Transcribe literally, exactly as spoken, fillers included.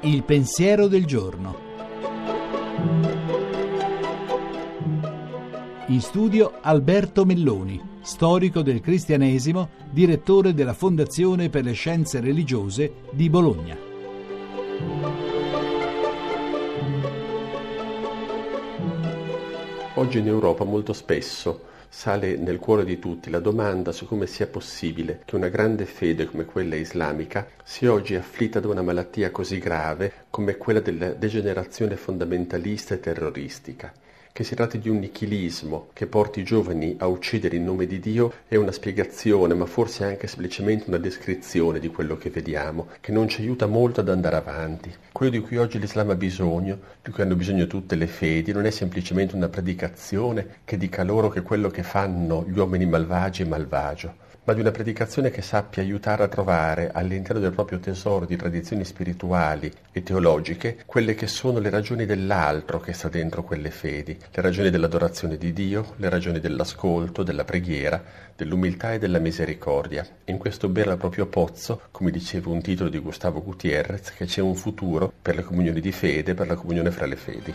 Il pensiero del giorno. In studio Alberto Melloni, storico del cristianesimo, direttore della Fondazione per le Scienze Religiose di Bologna. Oggi in Europa molto spesso sale nel cuore di tutti la domanda su come sia possibile che una grande fede come quella islamica sia oggi afflitta da una malattia così grave come quella della degenerazione fondamentalista e terroristica. Che si tratti di un nichilismo che porti i giovani a uccidere in nome di Dio è una spiegazione, ma forse anche semplicemente una descrizione di quello che vediamo, che non ci aiuta molto ad andare avanti. Quello di cui oggi l'Islam ha bisogno, di cui hanno bisogno tutte le fedi, non è semplicemente una predicazione che dica loro che quello che fanno gli uomini malvagi è malvagio, ma di una predicazione che sappia aiutare a trovare all'interno del proprio tesoro di tradizioni spirituali e teologiche quelle che sono le ragioni dell'altro che sta dentro quelle fedi, le ragioni dell'adorazione di Dio, le ragioni dell'ascolto, della preghiera, dell'umiltà e della misericordia. In questo bere al proprio pozzo, come diceva un titolo di Gustavo Gutierrez, che c'è un futuro per la comunione di fede, per la comunione fra le fedi.